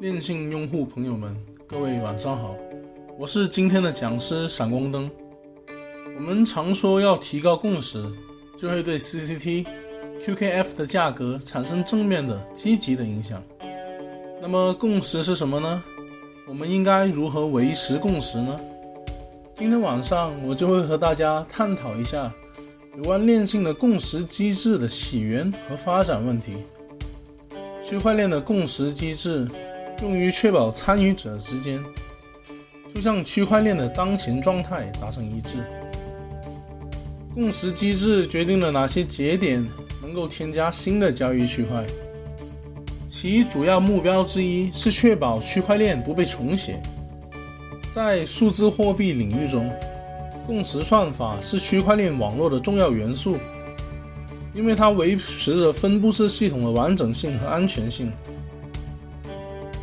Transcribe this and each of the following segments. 电信用户朋友们，各位晚上好，我是今天的讲师闪光灯。我们常说要提高共识，就会对 CCT、QKF 的价格产生正面的、积极的影响。那么共识是什么呢？我们应该如何维持共识呢？今天晚上我就会和大家探讨一下有关链性的共识机制的起源和发展问题。区块链的共识机制用于确保参与者之间就像区块链的当前状态达成一致。共识机制决定了哪些节点能够添加新的交易区块，其主要目标之一是确保区块链不被重写。在数字货币领域中，共识算法是区块链网络的重要元素，因为它维持着分布式系统的完整性和安全性。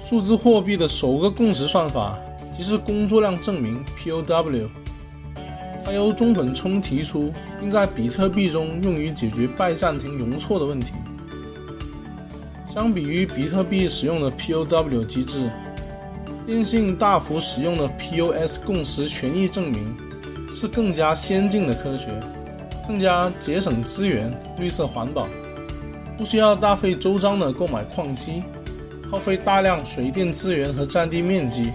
数字货币的首个共识算法即是工作量证明 POW， 它由中本聪提出，并在比特币中用于解决拜占庭容错的问题。相比于比特币使用的 POW 机制，电信大幅使用的 POS 共识权益证明是更加先进的科学，更加节省资源，绿色环保，不需要大费周章的购买矿机，耗费大量水电资源和占地面积，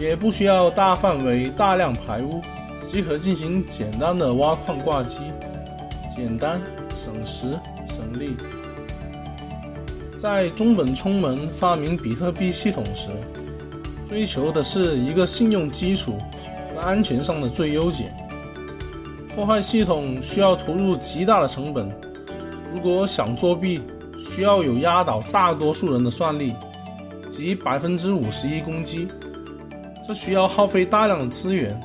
也不需要大范围大量排污，即可进行简单的挖矿挂机，简单、省时、省力。在中本聪们发明比特币系统时，追求的是一个信用基础和安全上的最优解。破坏系统需要投入极大的成本，如果想作弊，需要有压倒大多数人的算力，即 51% 攻击，这需要耗费大量的资源。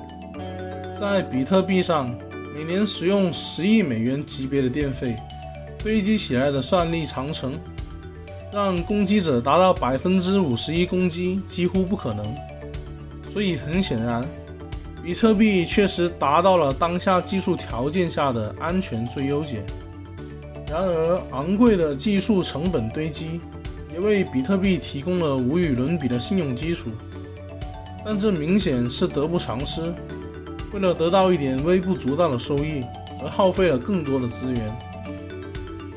在比特币上，每年使用10亿美元级别的电费，堆积起来的算力长城，让攻击者达到 51% 攻击几乎不可能。所以很显然，比特币确实达到了当下技术条件下的安全最优解。然而，昂贵的技术成本堆积也为比特币提供了无与伦比的信用基础，但这明显是得不偿失，为了得到一点微不足道的收益而耗费了更多的资源。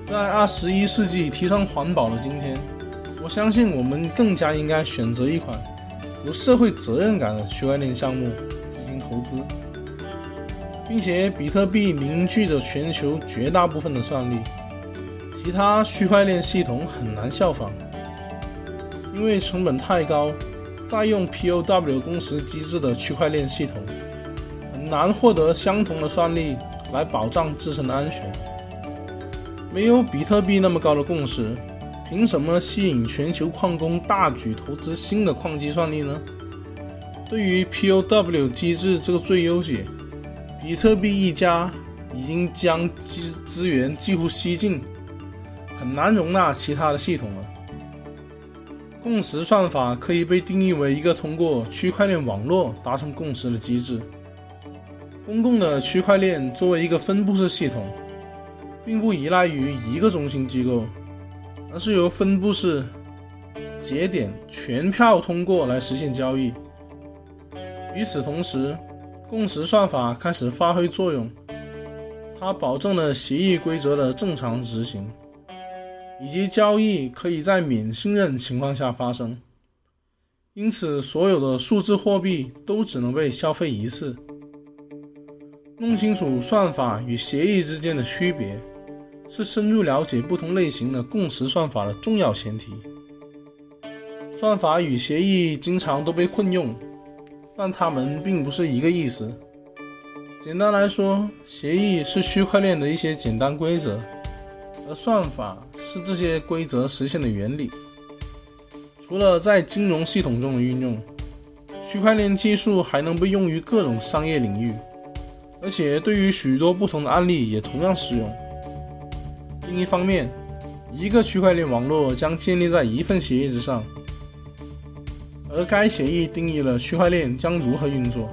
在21世纪提倡环保的今天，我相信我们更加应该选择一款有社会责任感的区块链项目进行投资，并且比特币凝聚着全球绝大部分的算力，其他区块链系统很难效仿，因为成本太高。再用 POW 共识机制的区块链系统很难获得相同的算力来保障自身的安全。没有比特币那么高的共识，凭什么吸引全球矿工大举投资新的矿机算力呢？对于 POW 机制这个最优解，比特币一家已经将资源几乎吸尽，很难容纳其他的系统了。共识算法可以被定义为一个通过区块链网络达成共识的机制。公共的区块链作为一个分布式系统，并不依赖于一个中心机构，而是由分布式节点全票通过来实现交易。与此同时，共识算法开始发挥作用，它保证了协议规则的正常执行，以及交易可以在免信任情况下发生。因此，所有的数字货币都只能被消费一次。弄清楚算法与协议之间的区别，是深入了解不同类型的共识算法的重要前提。算法与协议经常都被混用，但它们并不是一个意思。简单来说，协议是区块链的一些简单规则，而算法是这些规则实现的原理。除了在金融系统中的运用，区块链技术还能被用于各种商业领域，而且对于许多不同的案例也同样适用。另一方面，一个区块链网络将建立在一份协议之上，而该协议定义了区块链将如何运作。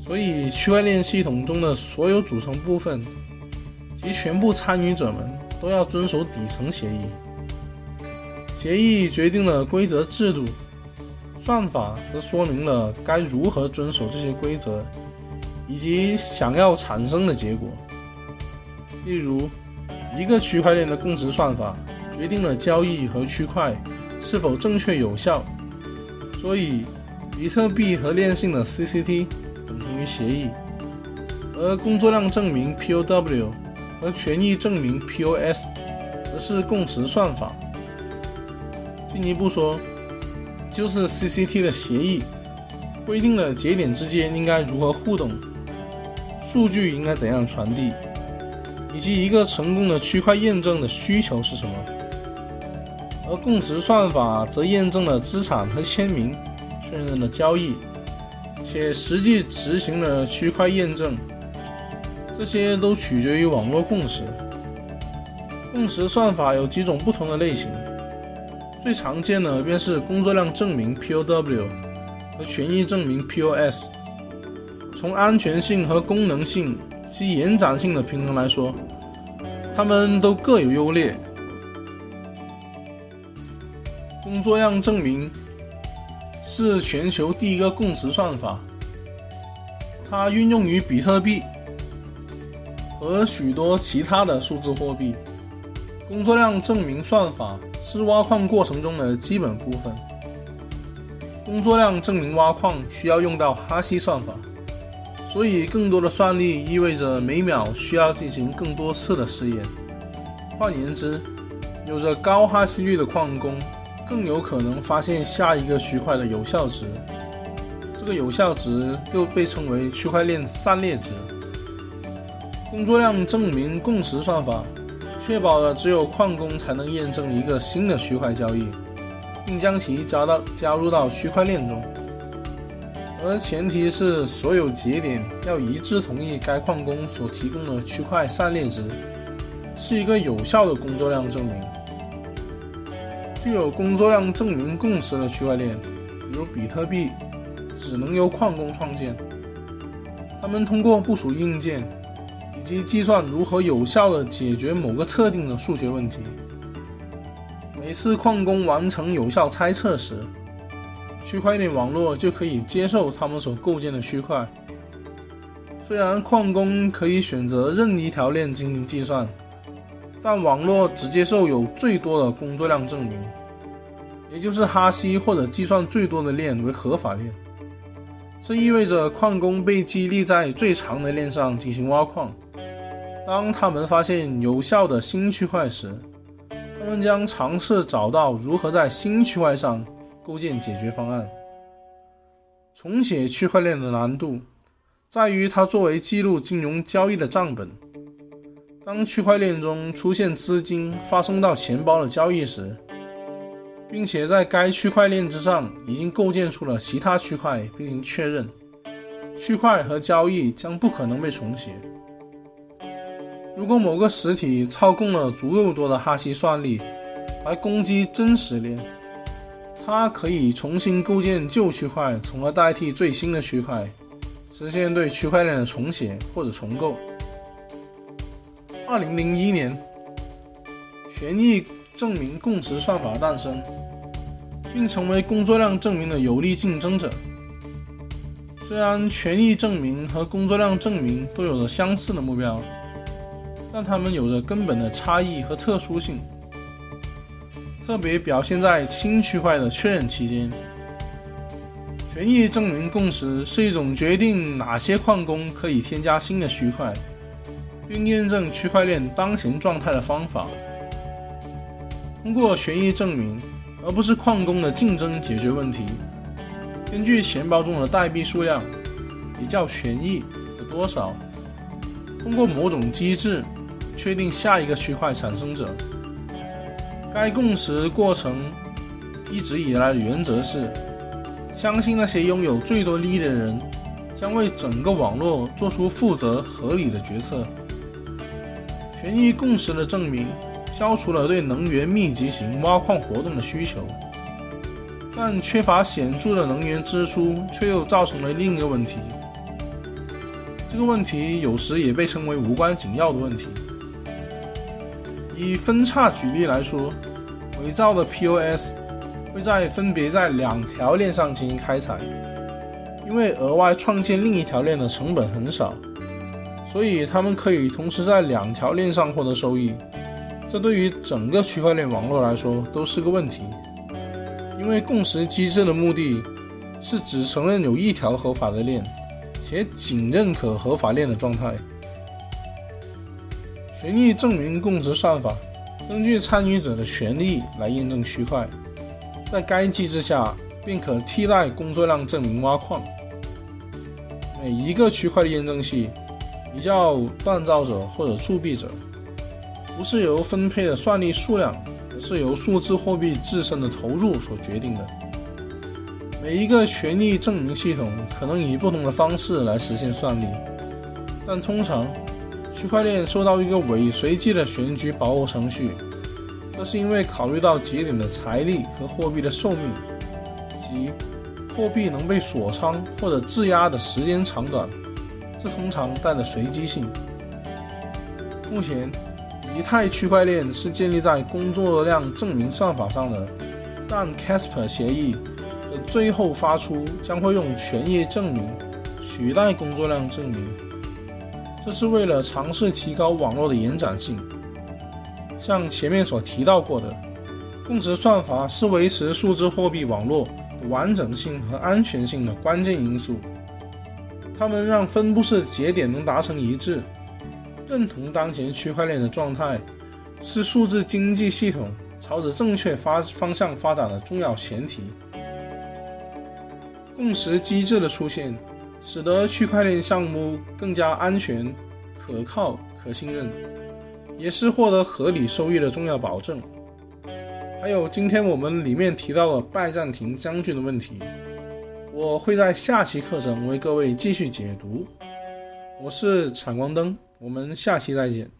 所以，区块链系统中的所有组成部分及全部参与者们都要遵守底层协议，协议决定了规则制度，算法则说明了该如何遵守这些规则以及想要产生的结果。例如，一个区块链的共识算法决定了交易和区块是否正确有效，所以比特币和链性的 CCT 等同于协议，而工作量证明 POW 和权益证明 POS 则是共识算法。进一步说，就是 CCT 的协议规定了节点之间应该如何互动，数据应该怎样传递，以及一个成功的区块验证的需求是什么。而共识算法则验证了资产和签名，确认了交易，且实际执行了区块验证，这些都取决于网络共识。共识算法有几种不同的类型，最常见的便是工作量证明 POW 和权益证明 POS。 从安全性和功能性及延展性的平衡来说，它们都各有优劣。工作量证明是全球第一个共识算法，它运用于比特币和许多其他的数字货币。工作量证明算法是挖矿过程中的基本部分。工作量证明挖矿需要用到哈希算法，所以更多的算力意味着每秒需要进行更多次的试验。换言之，有着高哈希率的矿工更有可能发现下一个区块的有效值，这个有效值又被称为区块链散列值。工作量证明共识算法确保了只有矿工才能验证一个新的区块交易，并将其加入到区块链中，而前提是所有节点要一致同意该矿工所提供的区块散列值是一个有效的工作量证明。具有工作量证明共识的区块链，比如比特币，只能由矿工创建。他们通过部署硬件以及计算如何有效地解决某个特定的数学问题。每次矿工完成有效猜测时，区块链网络就可以接受他们所构建的区块。虽然矿工可以选择任意一条链进行计算，但网络只接受有最多的工作量证明，也就是哈希或者计算最多的链为合法链。这意味着矿工被激励在最长的链上进行挖矿。当他们发现有效的新区块时，他们将尝试找到如何在新区块上构建解决方案。重写区块链的难度在于它作为记录金融交易的账本。当区块链中出现资金发送到钱包的交易时，并且在该区块链之上已经构建出了其他区块并行确认，区块和交易将不可能被重写。如果某个实体操控了足够多的哈希算力来攻击真实链，它可以重新构建旧区块，从而代替最新的区块，实现对区块链的重写或者重构。2001年，权益证明共识算法诞生，并成为工作量证明的有力竞争者。虽然权益证明和工作量证明都有着相似的目标，但它们有着根本的差异和特殊性，特别表现在新区块的确认期间。权益证明共识是一种决定哪些矿工可以添加新的区块，并验证区块链当前状态的方法。通过权益证明，而不是矿工的竞争解决问题。根据钱包中的代币数量，也叫权益的多少，通过某种机制确定下一个区块产生者。该共识过程一直以来的原则是，相信那些拥有最多利益的人将为整个网络做出负责合理的决策。权益共识的证明消除了对能源密集型挖矿活动的需求，但缺乏显著的能源支出却又造成了另一个问题，这个问题有时也被称为无关紧要的问题。以分叉举例来说，伪造的 POS 会分别在两条链上进行开采，因为额外创建另一条链的成本很少，所以他们可以同时在两条链上获得收益。这对于整个区块链网络来说都是个问题，因为共识机制的目的是只承认有一条合法的链，且仅认可合法链的状态。权益证明共识算法根据参与者的权利来验证区块，在该机制下便可替代工作量证明挖矿。每一个区块的验证器也叫锻造者或者铸币者，不是由分配的算力数量，而是由数字货币自身的投入所决定的。每一个权益证明系统可能以不同的方式来实现算力，但通常区块链受到一个伪随机的选举保护程序，这是因为考虑到节点的财力和货币的寿命，即货币能被锁仓或者质押的时间长短，这通常带着随机性。目前以太区块链是建立在工作量证明算法上的，但 Casper 协议的最后发出将会用权益证明取代工作量证明，这是为了尝试提高网络的延展性。像前面所提到过的，共识算法是维持数字货币网络的完整性和安全性的关键因素，它们让分布式节点能达成一致，认同当前区块链的状态是数字经济系统朝着正确方向发展的重要前提。共识机制的出现使得区块链项目更加安全、可靠、可信任，也是获得合理收益的重要保证。还有今天我们里面提到的拜占庭将军的问题，我会在下期课程为各位继续解读。我是闪光灯，我们下期再见。